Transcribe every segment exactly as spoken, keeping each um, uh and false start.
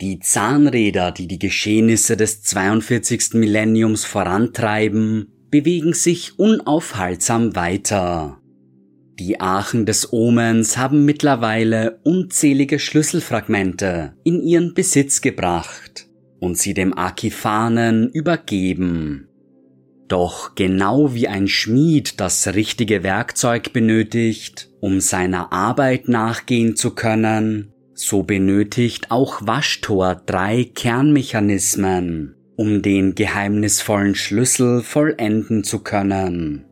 Die Zahnräder, die die Geschehnisse des zweiundvierzigsten Millenniums vorantreiben, bewegen sich unaufhaltsam weiter. Die Archen des Omens haben mittlerweile unzählige Schlüsselfragmente in ihren Besitz gebracht und sie dem Arkifanen übergeben. Doch genau wie ein Schmied das richtige Werkzeug benötigt, um seiner Arbeit nachgehen zu können, so benötigt auch Vashtorr drei Kernmechanismen, um den geheimnisvollen Schlüssel vollenden zu können.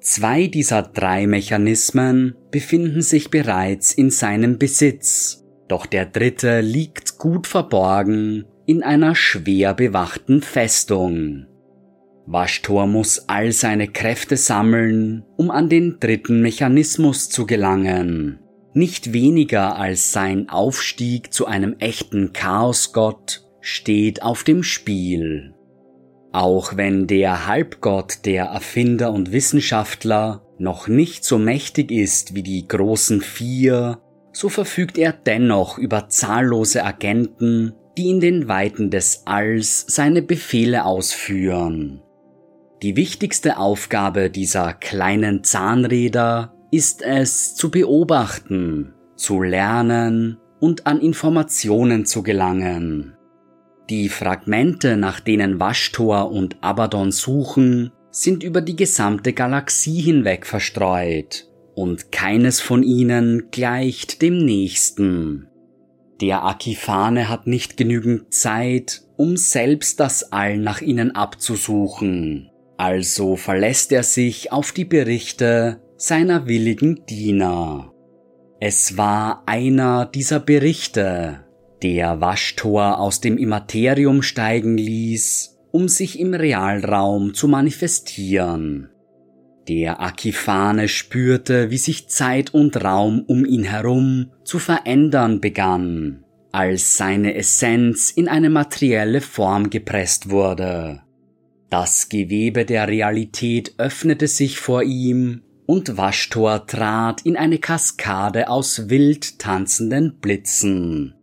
Zwei dieser drei Mechanismen befinden sich bereits in seinem Besitz, doch der dritte liegt gut verborgen in einer schwer bewachten Festung. Vashtorr muss all seine Kräfte sammeln, um an den dritten Mechanismus zu gelangen. Nicht weniger als sein Aufstieg zu einem echten Chaosgott steht auf dem Spiel. Auch wenn der Halbgott, der Erfinder und Wissenschaftler, noch nicht so mächtig ist wie die großen Vier, so verfügt er dennoch über zahllose Agenten, die in den Weiten des Alls seine Befehle ausführen. Die wichtigste Aufgabe dieser kleinen Zahnräder ist es, zu beobachten, zu lernen und an Informationen zu gelangen. Die Fragmente, nach denen Vashtorr und Abaddon suchen, sind über die gesamte Galaxie hinweg verstreut und keines von ihnen gleicht dem nächsten. Der Arkifane hat nicht genügend Zeit, um selbst das All nach ihnen abzusuchen, also verlässt er sich auf die Berichte seiner willigen Diener. Es war einer dieser Berichte, der Vashtorr aus dem Immaterium steigen ließ, um sich im Realraum zu manifestieren. Der Arkifane spürte, wie sich Zeit und Raum um ihn herum zu verändern begann, als seine Essenz in eine materielle Form gepresst wurde. Das Gewebe der Realität öffnete sich vor ihm, und Vashtorr trat in eine Kaskade aus wild tanzenden Blitzen.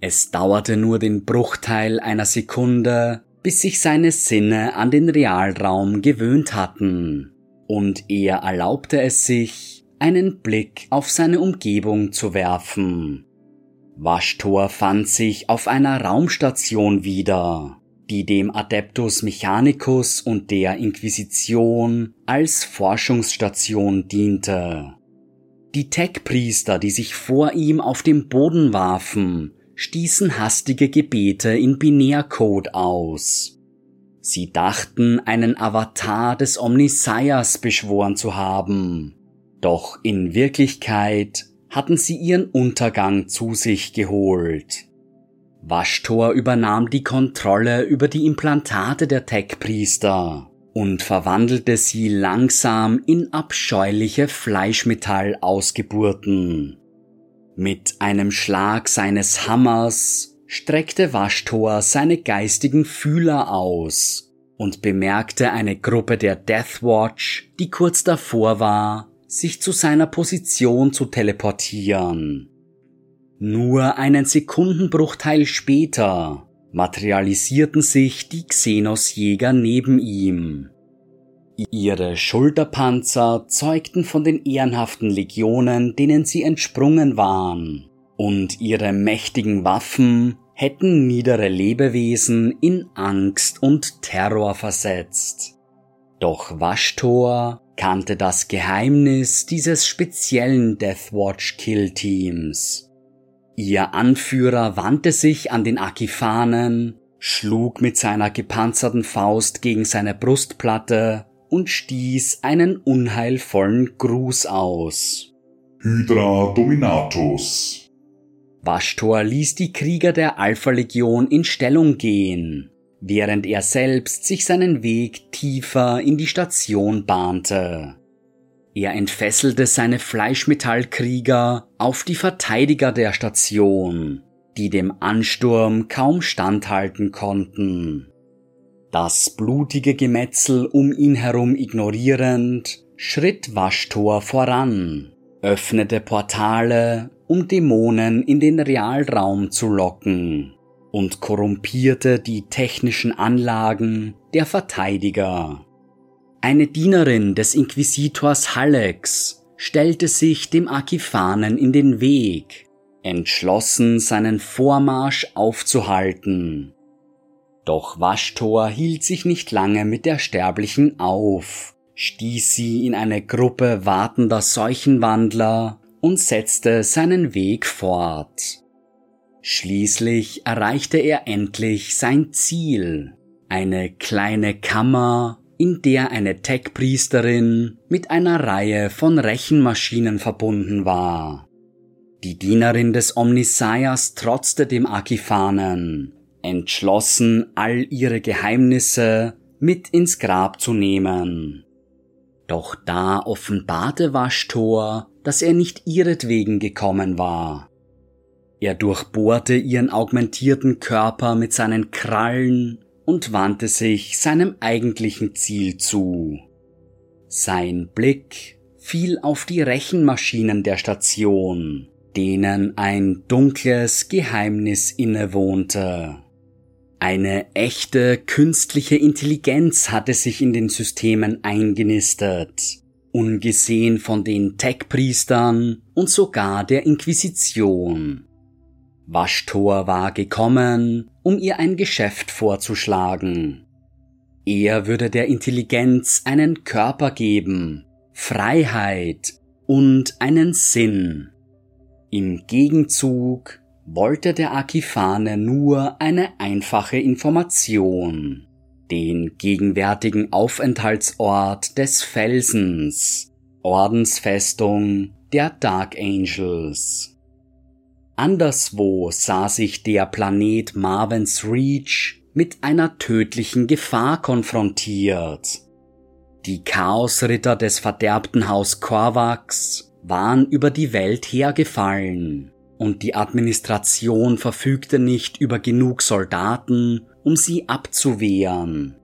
Es dauerte nur den Bruchteil einer Sekunde, bis sich seine Sinne an den Realraum gewöhnt hatten, und er erlaubte es sich, einen Blick auf seine Umgebung zu werfen. Vashtorr fand sich auf einer Raumstation wieder, die dem Adeptus Mechanicus und der Inquisition als Forschungsstation diente. Die Tech-Priester, die sich vor ihm auf den Boden warfen, stießen hastige Gebete in Binärcode aus. Sie dachten, einen Avatar des Omnisaias beschworen zu haben, doch in Wirklichkeit hatten sie ihren Untergang zu sich geholt. Vashtorr übernahm die Kontrolle über die Implantate der Tech-Priester und verwandelte sie langsam in abscheuliche Fleischmetallausgeburten. Mit einem Schlag seines Hammers streckte Vashtorr seine geistigen Fühler aus und bemerkte eine Gruppe der Deathwatch, die kurz davor war, sich zu seiner Position zu teleportieren. Nur einen Sekundenbruchteil später materialisierten sich die Xenos-Jäger neben ihm. Ihre Schulterpanzer zeugten von den ehrenhaften Legionen, denen sie entsprungen waren, und ihre mächtigen Waffen hätten niedere Lebewesen in Angst und Terror versetzt. Doch Vashtorr kannte das Geheimnis dieses speziellen Deathwatch-Kill-Teams. Ihr Anführer wandte sich an den Arkifanen, schlug mit seiner gepanzerten Faust gegen seine Brustplatte und stieß einen unheilvollen Gruß aus. Hydra Dominatus. Vashtorr ließ die Krieger der Alpha-Legion in Stellung gehen, während er selbst sich seinen Weg tiefer in die Station bahnte. Er entfesselte seine Fleischmetallkrieger auf die Verteidiger der Station, die dem Ansturm kaum standhalten konnten. Das blutige Gemetzel um ihn herum ignorierend, schritt Vashtorr voran, öffnete Portale um Dämonen in den Realraum zu locken und korrumpierte die technischen Anlagen der Verteidiger. Eine Dienerin des Inquisitors Hallex stellte sich dem Arkifanen in den Weg, entschlossen seinen Vormarsch aufzuhalten. Doch Vashtorr hielt sich nicht lange mit der Sterblichen auf, stieß sie in eine Gruppe wartender Seuchenwandler und setzte seinen Weg fort. Schließlich erreichte er endlich sein Ziel, eine kleine Kammer, in der eine Tech-Priesterin mit einer Reihe von Rechenmaschinen verbunden war. Die Dienerin des Omnisaias trotzte dem Arkifanen, entschlossen, all ihre Geheimnisse mit ins Grab zu nehmen. Doch da offenbarte Vashtorr, dass er nicht ihretwegen gekommen war. Er durchbohrte ihren augmentierten Körper mit seinen Krallen und wandte sich seinem eigentlichen Ziel zu. Sein Blick fiel auf die Rechenmaschinen der Station, denen ein dunkles Geheimnis innewohnte. Eine echte künstliche Intelligenz hatte sich in den Systemen eingenistet, ungesehen von den Tech-Priestern und sogar der Inquisition. Vashtorr war gekommen, um ihr ein Geschäft vorzuschlagen. Er würde der Intelligenz einen Körper geben, Freiheit und einen Sinn. Im Gegenzug wollte der Arkifane nur eine einfache Information, den gegenwärtigen Aufenthaltsort des Felsens, Ordensfestung der Dark Angels. Anderswo sah sich der Planet Marven's Reach mit einer tödlichen Gefahr konfrontiert. Die Chaosritter des verderbten Haus Korvax waren über die Welt hergefallen und die Administration verfügte nicht über genug Soldaten, um sie abzuwehren.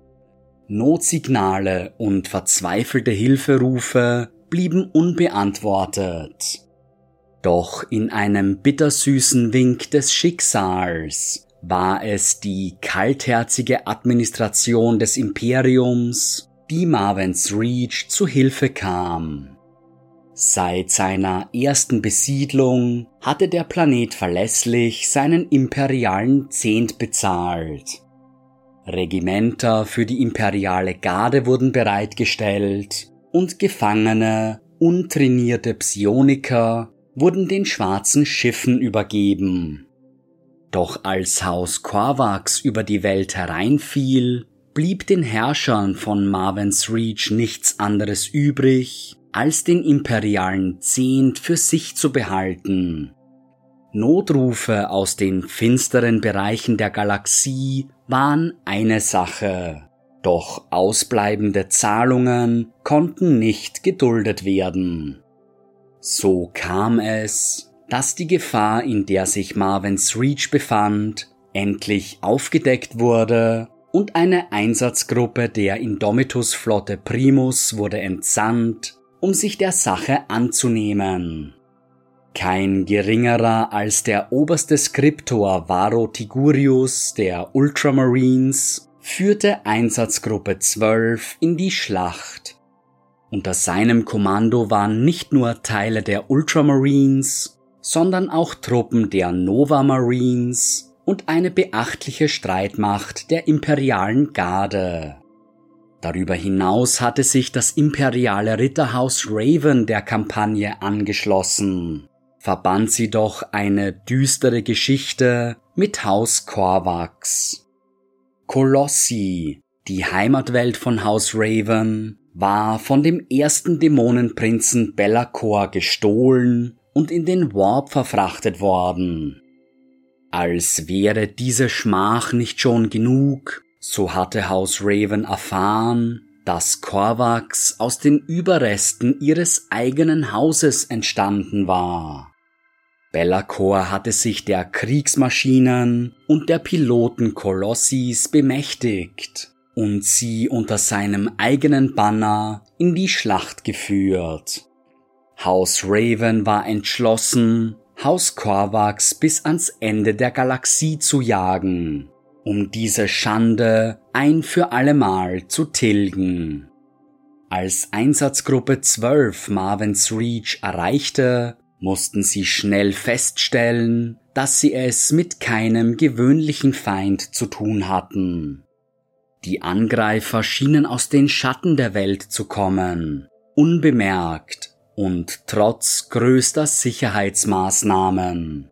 Notsignale und verzweifelte Hilferufe blieben unbeantwortet. Doch in einem bittersüßen Wink des Schicksals war es die kaltherzige Administration des Imperiums, die Marven's Reach zu Hilfe kam. Seit seiner ersten Besiedlung hatte der Planet verlässlich seinen imperialen Zehnt bezahlt. Regimenter für die imperiale Garde wurden bereitgestellt und Gefangene, untrainierte Psioniker wurden den schwarzen Schiffen übergeben. Doch als Haus Korvax über die Welt hereinfiel, blieb den Herrschern von Marven's Reach nichts anderes übrig, als den imperialen Zehnt für sich zu behalten. Notrufe aus den finsteren Bereichen der Galaxie waren eine Sache, doch ausbleibende Zahlungen konnten nicht geduldet werden. So kam es, dass die Gefahr, in der sich Marven's Reach befand, endlich aufgedeckt wurde und eine Einsatzgruppe der Indomitus-Flotte Primus wurde entsandt, um sich der Sache anzunehmen. Kein geringerer als der oberste Skriptor Varro Tigurius der Ultramarines führte Einsatzgruppe zwölf in die Schlacht. Unter seinem Kommando waren nicht nur Teile der Ultramarines, sondern auch Truppen der Nova Marines und eine beachtliche Streitmacht der imperialen Garde. Darüber hinaus hatte sich das imperiale Ritterhaus Raven der Kampagne angeschlossen, verband sie doch eine düstere Geschichte mit Haus Korvax. Kolossi, die Heimatwelt von Haus Raven, war von dem ersten Dämonenprinzen Be'lakor gestohlen und in den Warp verfrachtet worden. Als wäre diese Schmach nicht schon genug, so hatte Haus Raven erfahren, dass Korvax aus den Überresten ihres eigenen Hauses entstanden war. Be'lakor hatte sich der Kriegsmaschinen und der Piloten Kolossis bemächtigt und sie unter seinem eigenen Banner in die Schlacht geführt. Haus Raven war entschlossen, Haus Korvax bis ans Ende der Galaxie zu jagen, um diese Schande ein für allemal zu tilgen. Als Einsatzgruppe zwölf Marven's Reach erreichte, mussten sie schnell feststellen, dass sie es mit keinem gewöhnlichen Feind zu tun hatten. Die Angreifer schienen aus den Schatten der Welt zu kommen, unbemerkt und trotz größter Sicherheitsmaßnahmen.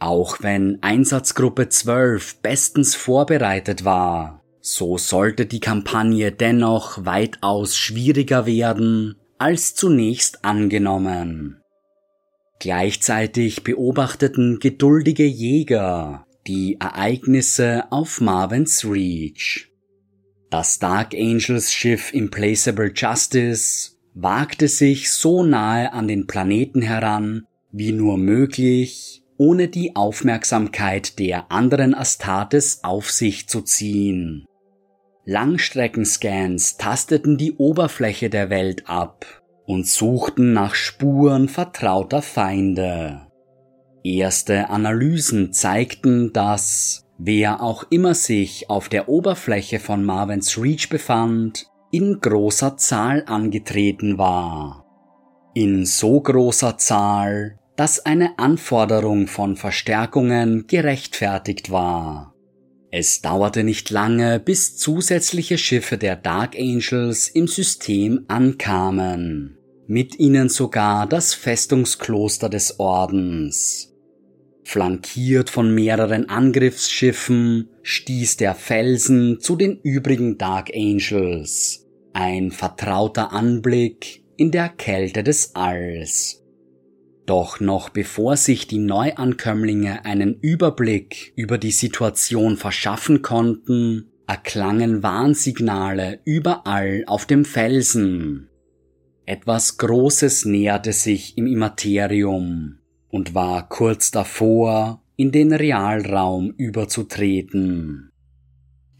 Auch wenn Einsatzgruppe zwölf bestens vorbereitet war, so sollte die Kampagne dennoch weitaus schwieriger werden als zunächst angenommen. Gleichzeitig beobachteten geduldige Jäger die Ereignisse auf Marven's Reach. Das Dark Angels Schiff Implacable Justice wagte sich so nahe an den Planeten heran, wie nur möglich, ohne die Aufmerksamkeit der anderen Astartes auf sich zu ziehen. Langstreckenscans tasteten die Oberfläche der Welt ab und suchten nach Spuren vertrauter Feinde. Erste Analysen zeigten, dass, wer auch immer sich auf der Oberfläche von Marven's Reach befand, in großer Zahl angetreten war. In so großer Zahl, dass eine Anforderung von Verstärkungen gerechtfertigt war. Es dauerte nicht lange, bis zusätzliche Schiffe der Dark Angels im System ankamen, mit ihnen sogar das Festungskloster des Ordens. Flankiert von mehreren Angriffsschiffen stieß der Felsen zu den übrigen Dark Angels, ein vertrauter Anblick in der Kälte des Alls. Doch noch bevor sich die Neuankömmlinge einen Überblick über die Situation verschaffen konnten, erklangen Warnsignale überall auf dem Felsen. Etwas Großes näherte sich im Immaterium und war kurz davor, in den Realraum überzutreten.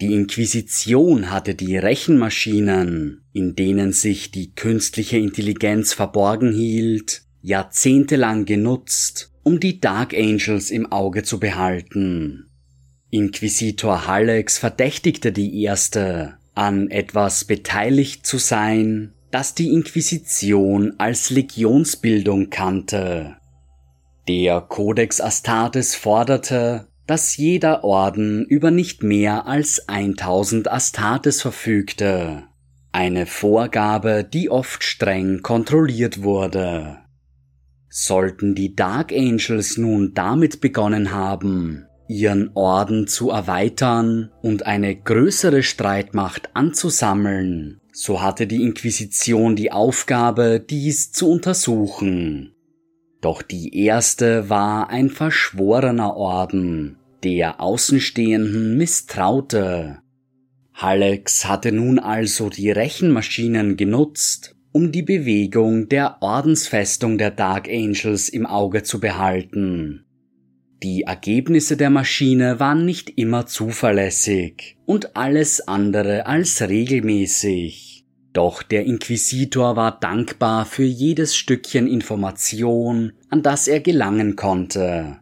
Die Inquisition hatte die Rechenmaschinen, in denen sich die künstliche Intelligenz verborgen hielt, jahrzehntelang genutzt, um die Dark Angels im Auge zu behalten. Inquisitor Hallex verdächtigte die erste, an etwas beteiligt zu sein, das die Inquisition als Legionsbildung kannte. Der Codex Astartes forderte, dass jeder Orden über nicht mehr als tausend Astartes verfügte, eine Vorgabe, die oft streng kontrolliert wurde. Sollten die Dark Angels nun damit begonnen haben, ihren Orden zu erweitern und eine größere Streitmacht anzusammeln, so hatte die Inquisition die Aufgabe, dies zu untersuchen. Doch die erste war ein verschworener Orden, der Außenstehenden misstraute. Hallex hatte nun also die Rechenmaschinen genutzt, um die Bewegung der Ordensfestung der Dark Angels im Auge zu behalten. Die Ergebnisse der Maschine waren nicht immer zuverlässig und alles andere als regelmäßig. Doch der Inquisitor war dankbar für jedes Stückchen Information, an das er gelangen konnte.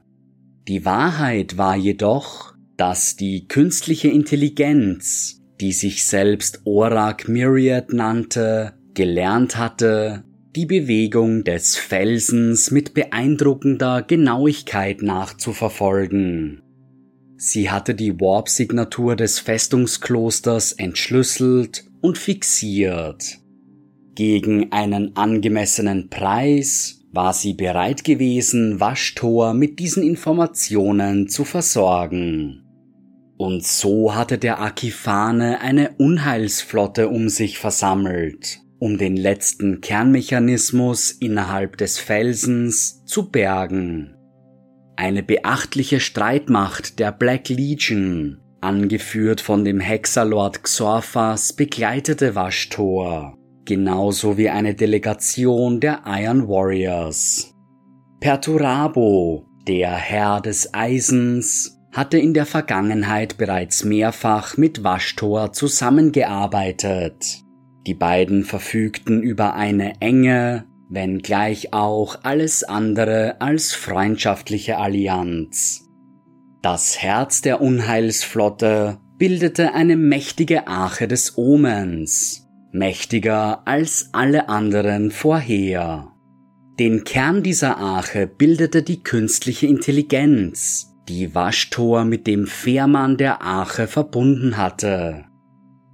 Die Wahrheit war jedoch, dass die künstliche Intelligenz, die sich selbst Orak Myriad nannte, gelernt hatte, die Bewegung des Felsens mit beeindruckender Genauigkeit nachzuverfolgen. Sie hatte die Warp-Signatur des Festungsklosters entschlüsselt und fixiert. Gegen einen angemessenen Preis war sie bereit gewesen, Vashtorr mit diesen Informationen zu versorgen. Und so hatte der Arkifane eine Unheilsflotte um sich versammelt, um den letzten Kernmechanismus innerhalb des Felsens zu bergen. Eine beachtliche Streitmacht der Black Legion, angeführt von dem Hexerlord Xorfas, begleitete Vashtorr, genauso wie eine Delegation der Iron Warriors. Perturabo, der Herr des Eisens, hatte in der Vergangenheit bereits mehrfach mit Vashtorr zusammengearbeitet. Die beiden verfügten über eine enge, wenngleich auch alles andere als freundschaftliche Allianz. Das Herz der Unheilsflotte bildete eine mächtige Arche des Omens, mächtiger als alle anderen vorher. Den Kern dieser Arche bildete die künstliche Intelligenz, die Vashtorr mit dem Fährmann der Arche verbunden hatte.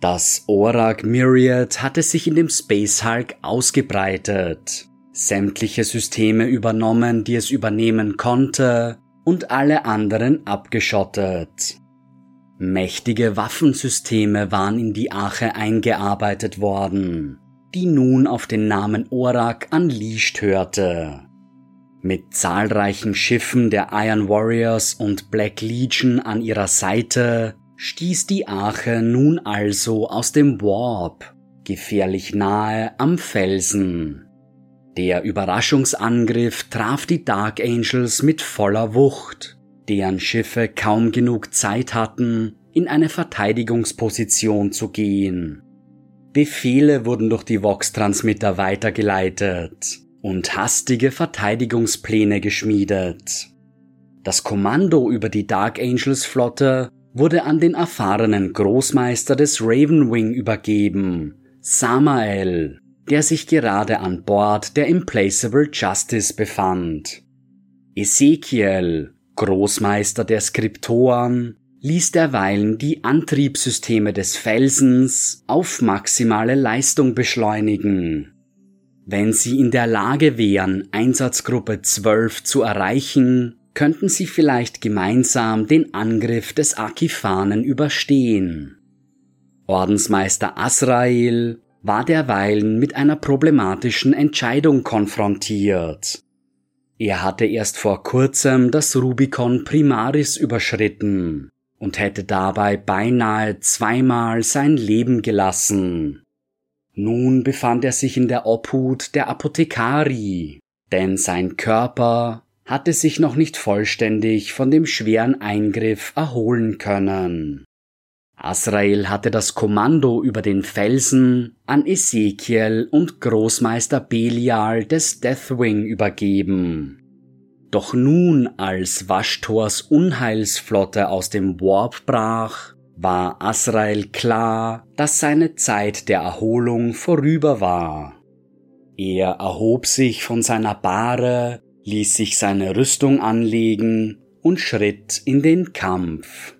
Das Orak Myriad hatte sich in dem Space Hulk ausgebreitet, sämtliche Systeme übernommen, die es übernehmen konnte, und alle anderen abgeschottet. Mächtige Waffensysteme waren in die Arche eingearbeitet worden, die nun auf den Namen Orak Unleashed hörte. Mit zahlreichen Schiffen der Iron Warriors und Black Legion an ihrer Seite stieß die Arche nun also aus dem Warp, gefährlich nahe am Felsen. Der Überraschungsangriff traf die Dark Angels mit voller Wucht, deren Schiffe kaum genug Zeit hatten, in eine Verteidigungsposition zu gehen. Befehle wurden durch die Vox-Transmitter weitergeleitet und hastige Verteidigungspläne geschmiedet. Das Kommando über die Dark Angels Flotte wurde an den erfahrenen Großmeister des Ravenwing übergeben, Samael, der sich gerade an Bord der Implacable Justice befand. Ezekiel, Großmeister der Skriptoren, ließ derweilen die Antriebssysteme des Felsens auf maximale Leistung beschleunigen. Wenn sie in der Lage wären, Einsatzgruppe zwölf zu erreichen, könnten sie vielleicht gemeinsam den Angriff des Arkifanen überstehen. Ordensmeister Azrael war derweilen mit einer problematischen Entscheidung konfrontiert. Er hatte erst vor kurzem das Rubicon Primaris überschritten und hätte dabei beinahe zweimal sein Leben gelassen. Nun befand er sich in der Obhut der Apothekari, denn sein Körper hatte sich noch nicht vollständig von dem schweren Eingriff erholen können. Azrael hatte das Kommando über den Felsen an Ezekiel und Großmeister Belial des Deathwing übergeben. Doch nun, als Vashtorrs Unheilsflotte aus dem Warp brach, war Azrael klar, dass seine Zeit der Erholung vorüber war. Er erhob sich von seiner Bahre, ließ sich seine Rüstung anlegen und schritt in den Kampf.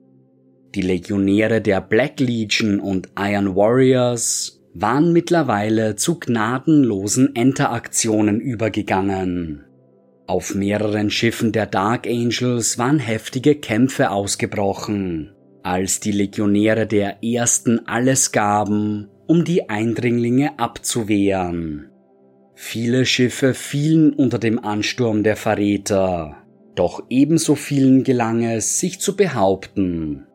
Die Legionäre der Black Legion und Iron Warriors waren mittlerweile zu gnadenlosen Enteraktionen übergegangen. Auf mehreren Schiffen der Dark Angels waren heftige Kämpfe ausgebrochen, als die Legionäre der Ersten alles gaben, um die Eindringlinge abzuwehren. Viele Schiffe fielen unter dem Ansturm der Verräter, doch ebenso vielen gelang es, sich zu behaupten.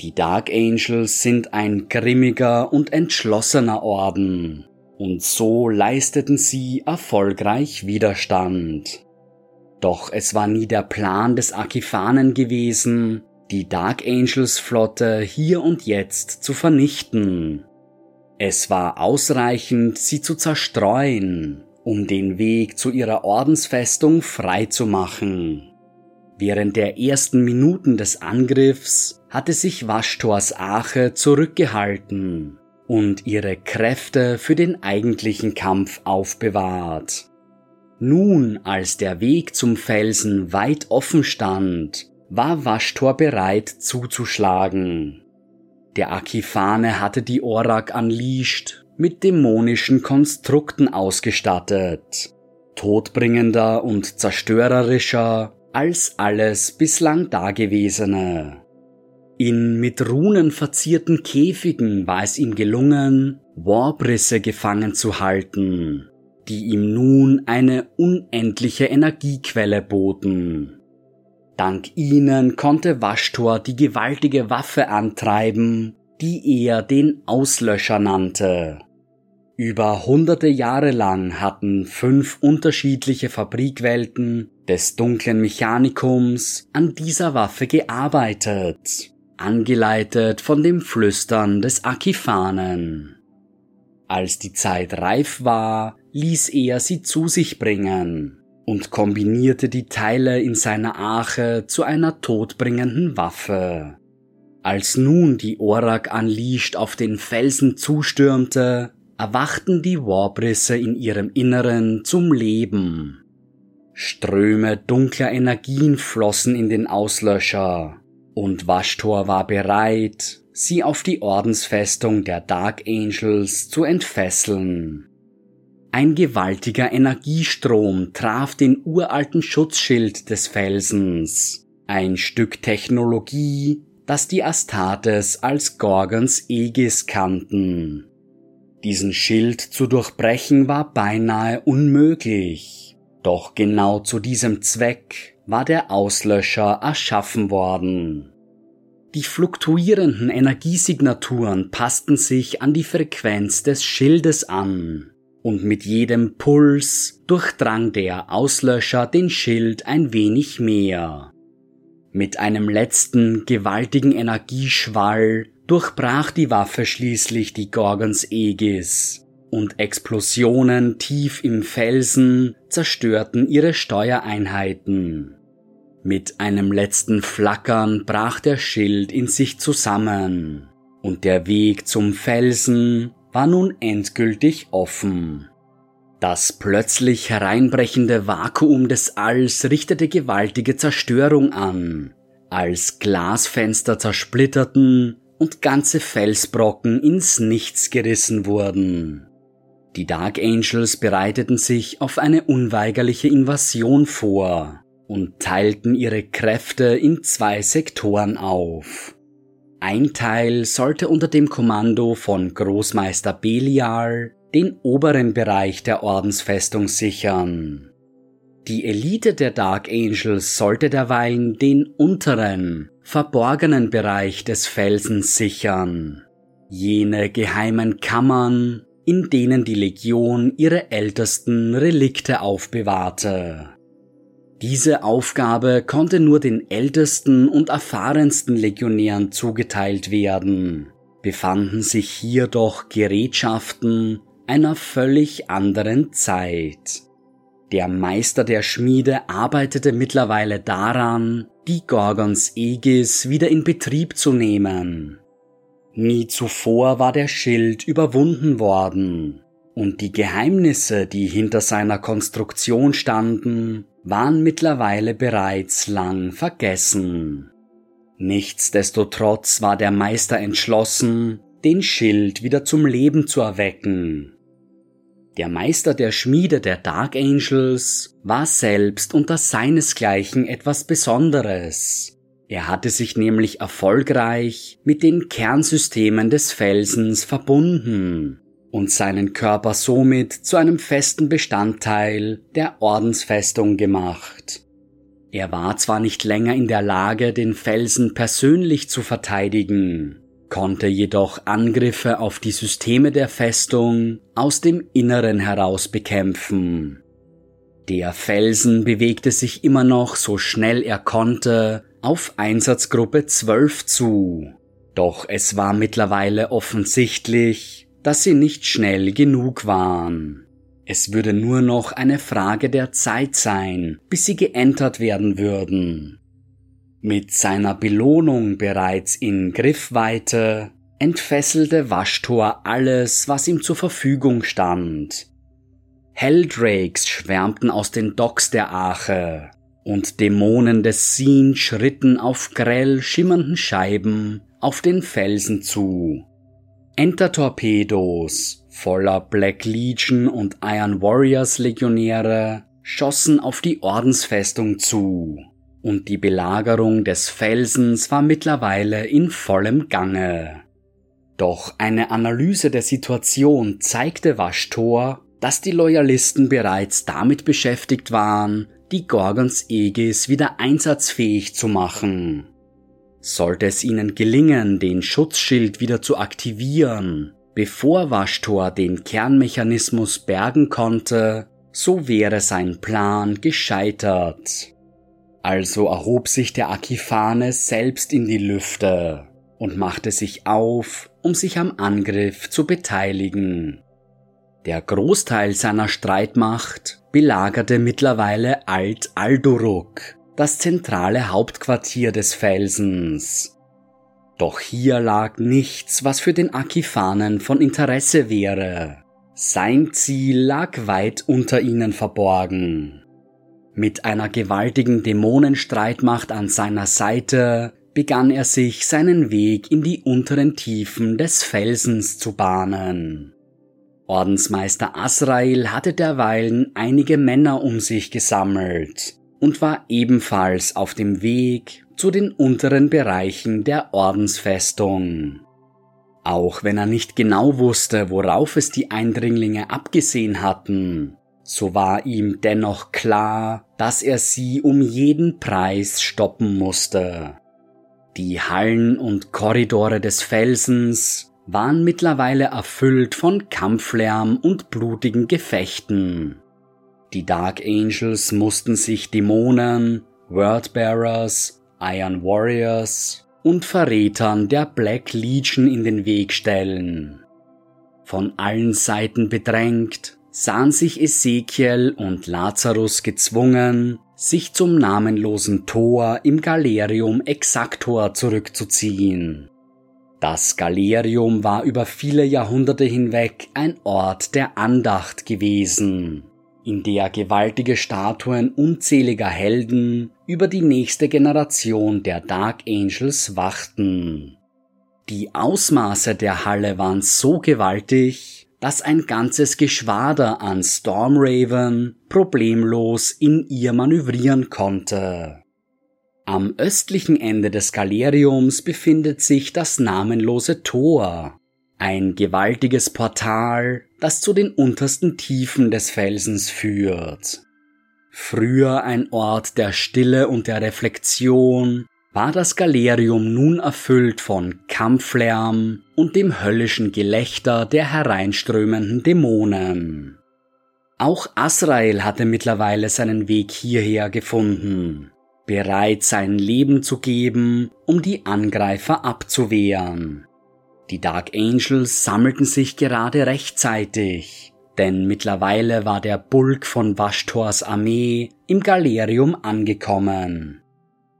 Die Dark Angels sind ein grimmiger und entschlossener Orden, und so leisteten sie erfolgreich Widerstand. Doch es war nie der Plan des Arkifanen gewesen, die Dark Angels Flotte hier und jetzt zu vernichten. Es war ausreichend, sie zu zerstreuen, um den Weg zu ihrer Ordensfestung freizumachen. Während der ersten Minuten des Angriffs hatte sich Vashtorrs Arche zurückgehalten und ihre Kräfte für den eigentlichen Kampf aufbewahrt. Nun, als der Weg zum Felsen weit offen stand, war Vashtorr bereit zuzuschlagen. Der Arkifane hatte die Orak Unleashed mit dämonischen Konstrukten ausgestattet, todbringender und zerstörerischer als alles bislang Dagewesene. In mit Runen verzierten Käfigen war es ihm gelungen, Warbrisse gefangen zu halten, die ihm nun eine unendliche Energiequelle boten. Dank ihnen konnte Vashtorr die gewaltige Waffe antreiben, die er den Auslöscher nannte. Über hunderte Jahre lang hatten fünf unterschiedliche Fabrikwelten des dunklen Mechanikums an dieser Waffe gearbeitet, angeleitet von dem Flüstern des Arkifanen. Als die Zeit reif war, ließ er sie zu sich bringen und kombinierte die Teile in seiner Arche zu einer todbringenden Waffe. Als nun die Orak Unleashed auf den Felsen zustürmte, erwachten die Warbrisse in ihrem Inneren zum Leben. Ströme dunkler Energien flossen in den Auslöscher und Vashtorr war bereit, sie auf die Ordensfestung der Dark Angels zu entfesseln. Ein gewaltiger Energiestrom traf den uralten Schutzschild des Felsens, ein Stück Technologie, das die Astartes als Gorgons Aegis kannten. Diesen Schild zu durchbrechen war beinahe unmöglich, doch genau zu diesem Zweck war der Auslöscher erschaffen worden. Die fluktuierenden Energiesignaturen passten sich an die Frequenz des Schildes an. Und mit jedem Puls durchdrang der Auslöscher den Schild ein wenig mehr. Mit einem letzten gewaltigen Energieschwall durchbrach die Waffe schließlich die Gorgons Aegis und Explosionen tief im Felsen zerstörten ihre Steuereinheiten. Mit einem letzten Flackern brach der Schild in sich zusammen und der Weg zum Felsen war nun endgültig offen. Das plötzlich hereinbrechende Vakuum des Alls richtete gewaltige Zerstörung an, als Glasfenster zersplitterten und ganze Felsbrocken ins Nichts gerissen wurden. Die Dark Angels bereiteten sich auf eine unweigerliche Invasion vor und teilten ihre Kräfte in zwei Sektoren auf. Ein Teil sollte unter dem Kommando von Großmeister Belial den oberen Bereich der Ordensfestung sichern. Die Elite der Dark Angels sollte derweil den unteren, verborgenen Bereich des Felsens sichern. Jene geheimen Kammern, in denen die Legion ihre ältesten Relikte aufbewahrte. Diese Aufgabe konnte nur den ältesten und erfahrensten Legionären zugeteilt werden, befanden sich hier doch Gerätschaften einer völlig anderen Zeit. Der Meister der Schmiede arbeitete mittlerweile daran, die Gorgons Aegis wieder in Betrieb zu nehmen. Nie zuvor war der Schild überwunden worden, und die Geheimnisse, die hinter seiner Konstruktion standen, waren mittlerweile bereits lang vergessen. Nichtsdestotrotz war der Meister entschlossen, den Schild wieder zum Leben zu erwecken. Der Meister der Schmiede der Dark Angels war selbst unter seinesgleichen etwas Besonderes. Er hatte sich nämlich erfolgreich mit den Kernsystemen des Felsens verbunden und seinen Körper somit zu einem festen Bestandteil der Ordensfestung gemacht. Er war zwar nicht länger in der Lage, den Felsen persönlich zu verteidigen, konnte jedoch Angriffe auf die Systeme der Festung aus dem Inneren heraus bekämpfen. Der Felsen bewegte sich immer noch so schnell er konnte auf Einsatzgruppe zwölf zu, doch es war mittlerweile offensichtlich, dass sie nicht schnell genug waren. Es würde nur noch eine Frage der Zeit sein, bis sie geentert werden würden. Mit seiner Belohnung bereits in Griffweite entfesselte Vashtorr alles, was ihm zur Verfügung stand. Helldrakes schwärmten aus den Docks der Arche und Dämonen des Sin schritten auf grell schimmernden Scheiben auf den Felsen zu. Entertorpedos voller Black Legion und Iron Warriors Legionäre schossen auf die Ordensfestung zu und die Belagerung des Felsens war mittlerweile in vollem Gange. Doch eine Analyse der Situation zeigte Vashtorr, dass die Loyalisten bereits damit beschäftigt waren, die Gorgons Aegis wieder einsatzfähig zu machen. Sollte es ihnen gelingen, den Schutzschild wieder zu aktivieren, bevor Vashtorr den Kernmechanismus bergen konnte, so wäre sein Plan gescheitert. Also erhob sich der Arkifane selbst in die Lüfte und machte sich auf, um sich am Angriff zu beteiligen. Der Großteil seiner Streitmacht belagerte mittlerweile Alt-Alduruk, das zentrale Hauptquartier des Felsens. Doch hier lag nichts, was für den Arkifanen von Interesse wäre. Sein Ziel lag weit unter ihnen verborgen. Mit einer gewaltigen Dämonenstreitmacht an seiner Seite begann er sich seinen Weg in die unteren Tiefen des Felsens zu bahnen. Ordensmeister Azrael hatte derweilen einige Männer um sich gesammelt und war ebenfalls auf dem Weg zu den unteren Bereichen der Ordensfestung. Auch wenn er nicht genau wusste, worauf es die Eindringlinge abgesehen hatten, so war ihm dennoch klar, dass er sie um jeden Preis stoppen musste. Die Hallen und Korridore des Felsens waren mittlerweile erfüllt von Kampflärm und blutigen Gefechten. Die Dark Angels mussten sich Dämonen, Wordbearers, Iron Warriors und Verrätern der Black Legion in den Weg stellen. Von allen Seiten bedrängt, sahen sich Ezekiel und Lazarus gezwungen, sich zum namenlosen Tor im Galerium Exactor zurückzuziehen. Das Galerium war über viele Jahrhunderte hinweg ein Ort der Andacht gewesen, in der gewaltige Statuen unzähliger Helden über die nächste Generation der Dark Angels wachten. Die Ausmaße der Halle waren so gewaltig, dass ein ganzes Geschwader an Stormraven problemlos in ihr manövrieren konnte. Am östlichen Ende des Galeriums befindet sich das namenlose Tor, ein gewaltiges Portal, das zu den untersten Tiefen des Felsens führt. Früher ein Ort der Stille und der Reflexion, war das Galerium nun erfüllt von Kampflärm und dem höllischen Gelächter der hereinströmenden Dämonen. Auch Azrael hatte mittlerweile seinen Weg hierher gefunden, bereit sein Leben zu geben, um die Angreifer abzuwehren. Die Dark Angels sammelten sich gerade rechtzeitig, denn mittlerweile war der Bulk von Vashtorrs Armee im Galerium angekommen.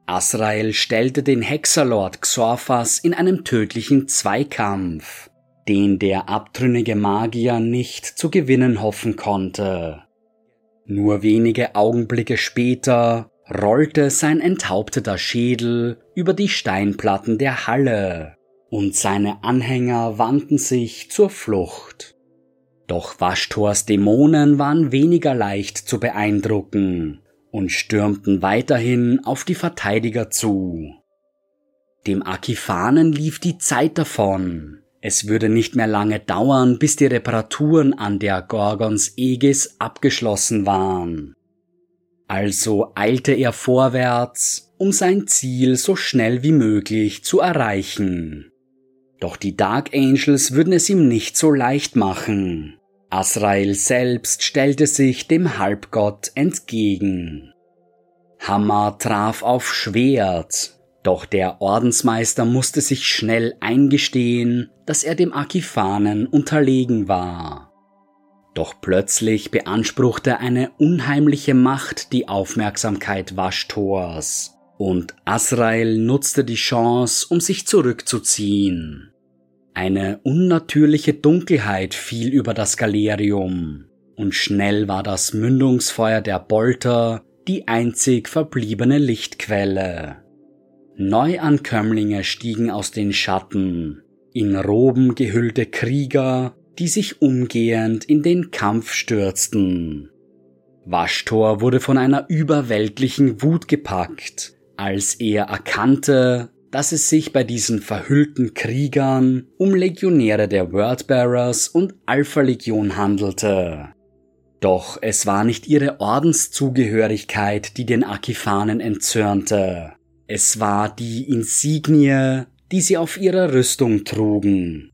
Azrael stellte den Hexerlord Xorfas in einem tödlichen Zweikampf, den der abtrünnige Magier nicht zu gewinnen hoffen konnte. Nur wenige Augenblicke später rollte sein enthaupteter Schädel über die Steinplatten der Halle und seine Anhänger wandten sich zur Flucht. Doch Vashtorrs Dämonen waren weniger leicht zu beeindrucken und stürmten weiterhin auf die Verteidiger zu. Dem Arkifanen lief die Zeit davon. Es würde nicht mehr lange dauern, bis die Reparaturen an der Gorgons Aegis abgeschlossen waren. Also eilte er vorwärts, um sein Ziel so schnell wie möglich zu erreichen. Doch die Dark Angels würden es ihm nicht so leicht machen. Azrael selbst stellte sich dem Halbgott entgegen. Hammer traf auf Schwert, doch der Ordensmeister musste sich schnell eingestehen, dass er dem Arkifanen unterlegen war. Doch plötzlich beanspruchte eine unheimliche Macht die Aufmerksamkeit Vashtorrs und Azrael nutzte die Chance, um sich zurückzuziehen. Eine unnatürliche Dunkelheit fiel über das Galerium und schnell war das Mündungsfeuer der Bolter die einzig verbliebene Lichtquelle. Neuankömmlinge stiegen aus den Schatten, in Roben gehüllte Krieger, die sich umgehend in den Kampf stürzten. Vashtorr wurde von einer überweltlichen Wut gepackt, als er erkannte, dass es sich bei diesen verhüllten Kriegern um Legionäre der Wordbearers und Alpha-Legion handelte. Doch es war nicht ihre Ordenszugehörigkeit, die den Arkifanen entzürnte. Es war die Insignie, die sie auf ihrer Rüstung trugen.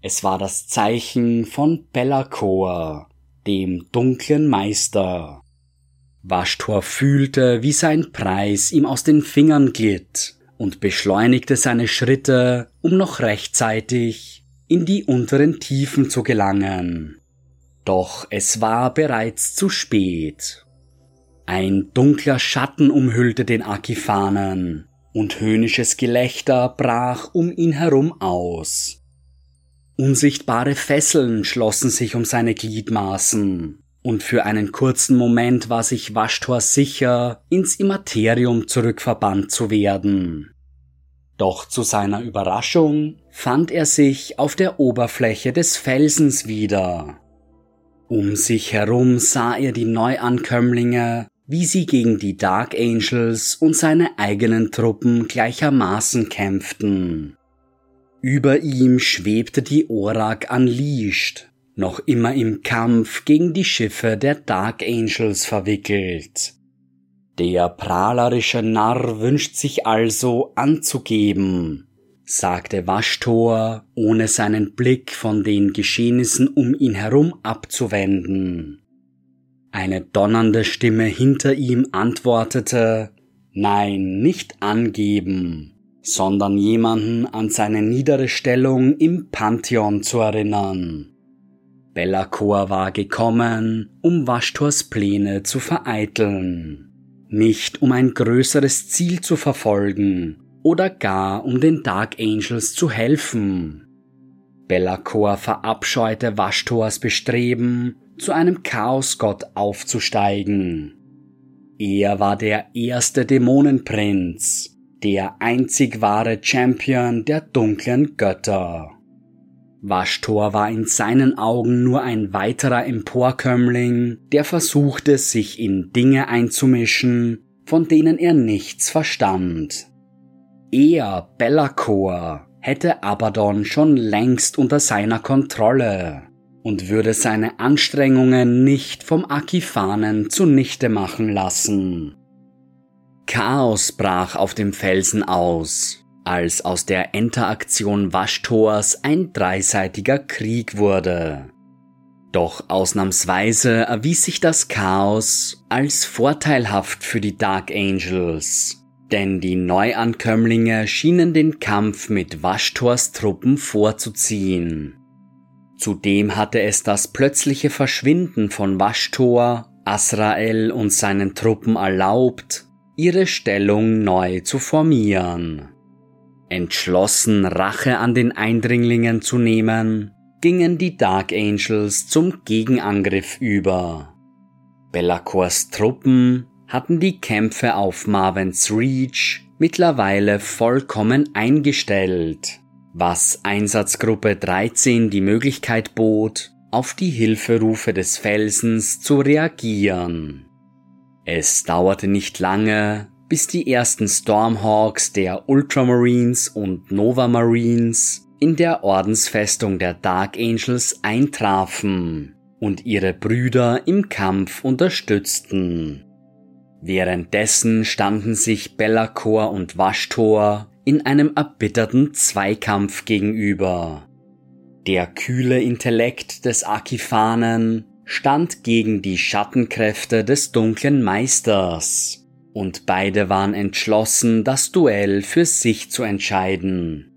Es war das Zeichen von Be'lakor, dem dunklen Meister. Vashtorr fühlte, wie sein Preis ihm aus den Fingern glitt und beschleunigte seine Schritte, um noch rechtzeitig in die unteren Tiefen zu gelangen. Doch es war bereits zu spät. Ein dunkler Schatten umhüllte den Arkifanen, und höhnisches Gelächter brach um ihn herum aus. Unsichtbare Fesseln schlossen sich um seine Gliedmaßen, und für einen kurzen Moment war sich Vashtorr sicher, ins Immaterium zurückverbannt zu werden. Doch zu seiner Überraschung fand er sich auf der Oberfläche des Felsens wieder. Um sich herum sah er die Neuankömmlinge, wie sie gegen die Dark Angels und seine eigenen Truppen gleichermaßen kämpften. Über ihm schwebte die Orak Unleashed, noch immer im Kampf gegen die Schiffe der Dark Angels verwickelt. Der prahlerische Narr wünscht sich also anzugeben, sagte Vashtorr, ohne seinen Blick von den Geschehnissen um ihn herum abzuwenden. Eine donnernde Stimme hinter ihm antwortete: Nein, nicht angeben, sondern jemanden an seine niedere Stellung im Pantheon zu erinnern. Be'lakor war gekommen, um Vashtorrs Pläne zu vereiteln, nicht um ein größeres Ziel zu verfolgen oder gar um den Dark Angels zu helfen. Be'lakor verabscheute Vashtors Bestreben, zu einem Chaosgott aufzusteigen. Er war der erste Dämonenprinz, der einzig wahre Champion der dunklen Götter. Vashtorr war in seinen Augen nur ein weiterer Emporkömmling, der versuchte, sich in Dinge einzumischen, von denen er nichts verstand. Er, Be'lakor, hätte Abaddon schon längst unter seiner Kontrolle und würde seine Anstrengungen nicht vom Arkifanen zunichte machen lassen. Chaos brach auf dem Felsen aus, als aus der Enteraktion Vashtors ein dreiseitiger Krieg wurde. Doch ausnahmsweise erwies sich das Chaos als vorteilhaft für die Dark Angels, denn die Neuankömmlinge schienen den Kampf mit Vashtors Truppen vorzuziehen. Zudem hatte es das plötzliche Verschwinden von Vashtorr, Azrael und seinen Truppen erlaubt, ihre Stellung neu zu formieren. Entschlossen, Rache an den Eindringlingen zu nehmen, gingen die Dark Angels zum Gegenangriff über. Be'lakors Truppen hatten die Kämpfe auf Marven's Reach mittlerweile vollkommen eingestellt, was Einsatzgruppe dreizehn die Möglichkeit bot, auf die Hilferufe des Felsens zu reagieren. Es dauerte nicht lange, bis die ersten Stormhawks der Ultramarines und Nova Marines in der Ordensfestung der Dark Angels eintrafen und ihre Brüder im Kampf unterstützten. Währenddessen standen sich Be'lakor und Vashtorr in einem erbitterten Zweikampf gegenüber. Der kühle Intellekt des Arkifanen stand gegen die Schattenkräfte des dunklen Meisters, und beide waren entschlossen, das Duell für sich zu entscheiden.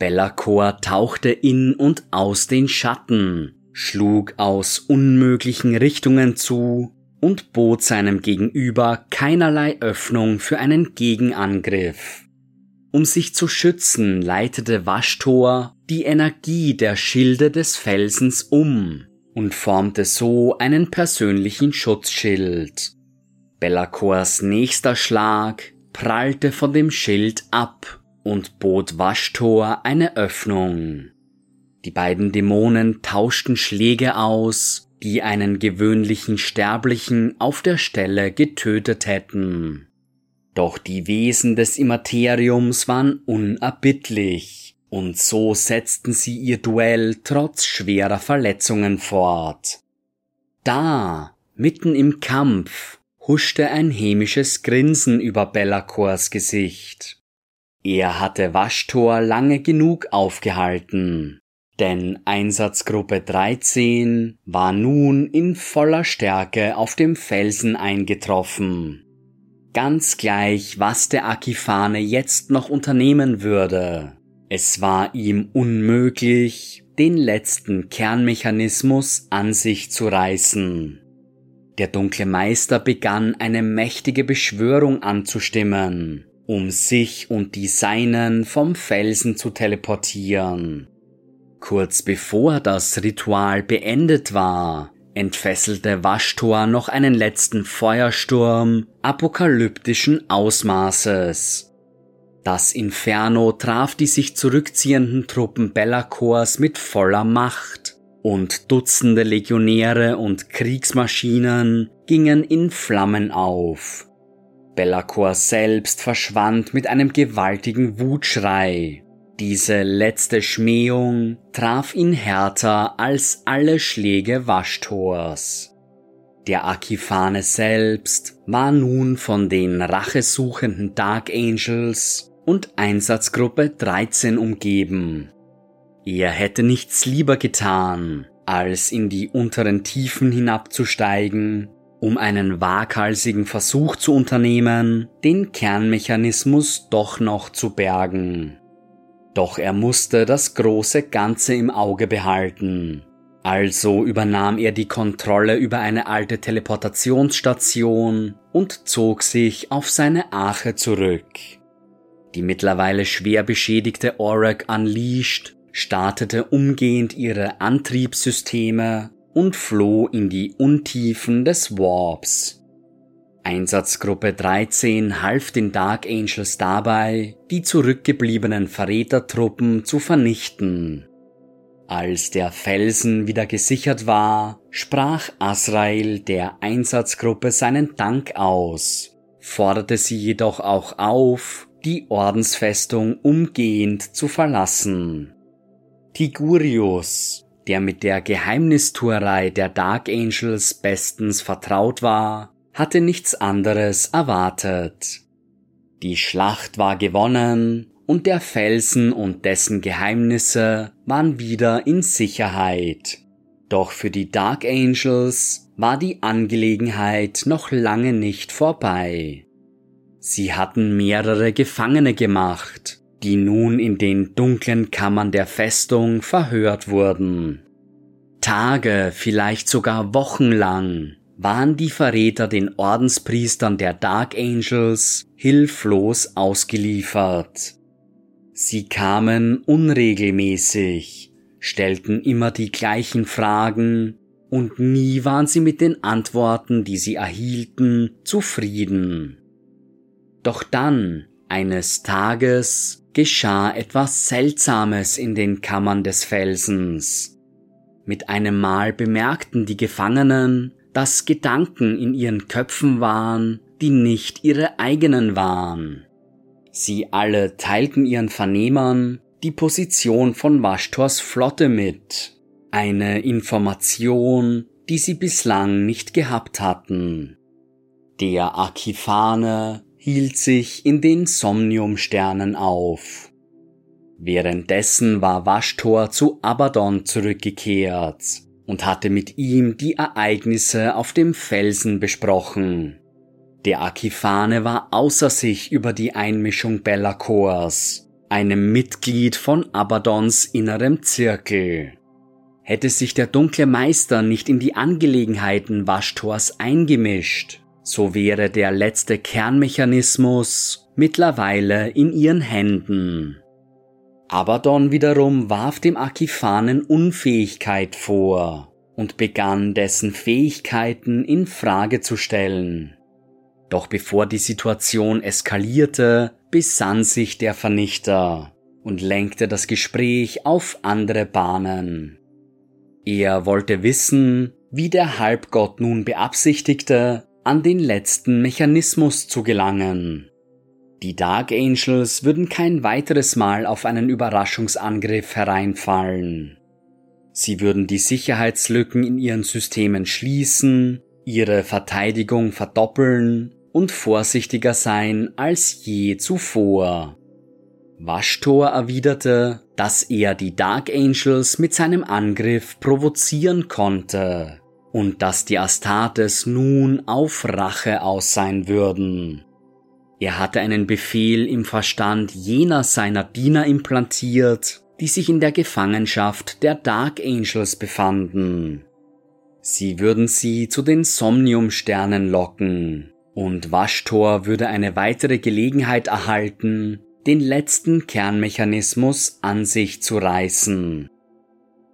Be'lakor tauchte in und aus den Schatten, schlug aus unmöglichen Richtungen zu und bot seinem Gegenüber keinerlei Öffnung für einen Gegenangriff. Um sich zu schützen, leitete Vashtorr die Energie der Schilde des Felsens um und formte so einen persönlichen Schutzschild. Be'lakors nächster Schlag prallte von dem Schild ab und bot Vashtorr eine Öffnung. Die beiden Dämonen tauschten Schläge aus, die einen gewöhnlichen Sterblichen auf der Stelle getötet hätten. Doch die Wesen des Immateriums waren unerbittlich, und so setzten sie ihr Duell trotz schwerer Verletzungen fort. Da, mitten im Kampf, huschte ein hämisches Grinsen über Be'lakors Gesicht. Er hatte Vashtorr lange genug aufgehalten, denn Einsatzgruppe dreizehn war nun in voller Stärke auf dem Felsen eingetroffen. Ganz gleich, was der Arkifane jetzt noch unternehmen würde, es war ihm unmöglich, den letzten Kernmechanismus an sich zu reißen. Der dunkle Meister begann eine mächtige Beschwörung anzustimmen, um sich und die Seinen vom Felsen zu teleportieren. Kurz bevor das Ritual beendet war, entfesselte Vashtorr noch einen letzten Feuersturm apokalyptischen Ausmaßes. Das Inferno traf die sich zurückziehenden Truppen Be'lakors mit voller Macht, und Dutzende Legionäre und Kriegsmaschinen gingen in Flammen auf. Be'lakor selbst verschwand mit einem gewaltigen Wutschrei. Diese letzte Schmähung traf ihn härter als alle Schläge Vashtors. Der Arkifane selbst war nun von den rachesuchenden Dark Angels und Einsatzgruppe dreizehn umgeben. Er hätte nichts lieber getan, als in die unteren Tiefen hinabzusteigen, um einen waghalsigen Versuch zu unternehmen, den Kernmechanismus doch noch zu bergen. Doch er musste das große Ganze im Auge behalten. Also übernahm er die Kontrolle über eine alte Teleportationsstation und zog sich auf seine Arche zurück. Die mittlerweile schwer beschädigte Orak Unleashed startete umgehend ihre Antriebssysteme und floh in die Untiefen des Warps. Einsatzgruppe dreizehn half den Dark Angels dabei, die zurückgebliebenen Verrätertruppen zu vernichten. Als der Felsen wieder gesichert war, sprach Azrael der Einsatzgruppe seinen Dank aus, forderte sie jedoch auch auf, die Ordensfestung umgehend zu verlassen. Tigurius, der mit der Geheimnistuerei der Dark Angels bestens vertraut war, hatte nichts anderes erwartet. Die Schlacht war gewonnen, und der Felsen und dessen Geheimnisse waren wieder in Sicherheit. Doch für die Dark Angels war die Angelegenheit noch lange nicht vorbei. Sie hatten mehrere Gefangene gemacht, die nun in den dunklen Kammern der Festung verhört wurden. Tage, vielleicht sogar Wochen lang, waren die Verräter den Ordenspriestern der Dark Angels hilflos ausgeliefert. Sie kamen unregelmäßig, stellten immer die gleichen Fragen, und nie waren sie mit den Antworten, die sie erhielten, zufrieden. Doch dann, eines Tages, geschah etwas Seltsames in den Kammern des Felsens. Mit einem Mal bemerkten die Gefangenen, dass Gedanken in ihren Köpfen waren, die nicht ihre eigenen waren. Sie alle teilten ihren Vernehmern die Position von Vashtors Flotte mit, eine Information, die sie bislang nicht gehabt hatten. Der Arkifane hielt sich in den Somniumsternen auf. Währenddessen war Vashtorr zu Abaddon zurückgekehrt und hatte mit ihm die Ereignisse auf dem Felsen besprochen. Der Arkifane war außer sich über die Einmischung Be'lakors, einem Mitglied von Abaddons innerem Zirkel. Hätte sich der dunkle Meister nicht in die Angelegenheiten Vashtors eingemischt, so wäre der letzte Kernmechanismus mittlerweile in ihren Händen. Abaddon wiederum warf dem Arkifanen Unfähigkeit vor und begann, dessen Fähigkeiten in Frage zu stellen. Doch bevor die Situation eskalierte, besann sich der Vernichter und lenkte das Gespräch auf andere Bahnen. Er wollte wissen, wie der Halbgott nun beabsichtigte, an den letzten Mechanismus zu gelangen. Die Dark Angels würden kein weiteres Mal auf einen Überraschungsangriff hereinfallen. Sie würden die Sicherheitslücken in ihren Systemen schließen, ihre Verteidigung verdoppeln und vorsichtiger sein als je zuvor. Vashtorr erwiderte, dass er die Dark Angels mit seinem Angriff provozieren konnte und dass die Astartes nun auf Rache aus sein würden. Er hatte einen Befehl im Verstand jener seiner Diener implantiert, die sich in der Gefangenschaft der Dark Angels befanden. Sie würden sie zu den Somniumsternen locken und Vashtorr würde eine weitere Gelegenheit erhalten, den letzten Kernmechanismus an sich zu reißen.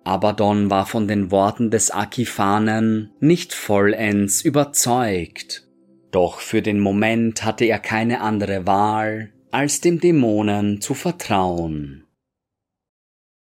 Abaddon war von den Worten des Arkifanen nicht vollends überzeugt, doch für den Moment hatte er keine andere Wahl, als dem Dämonen zu vertrauen.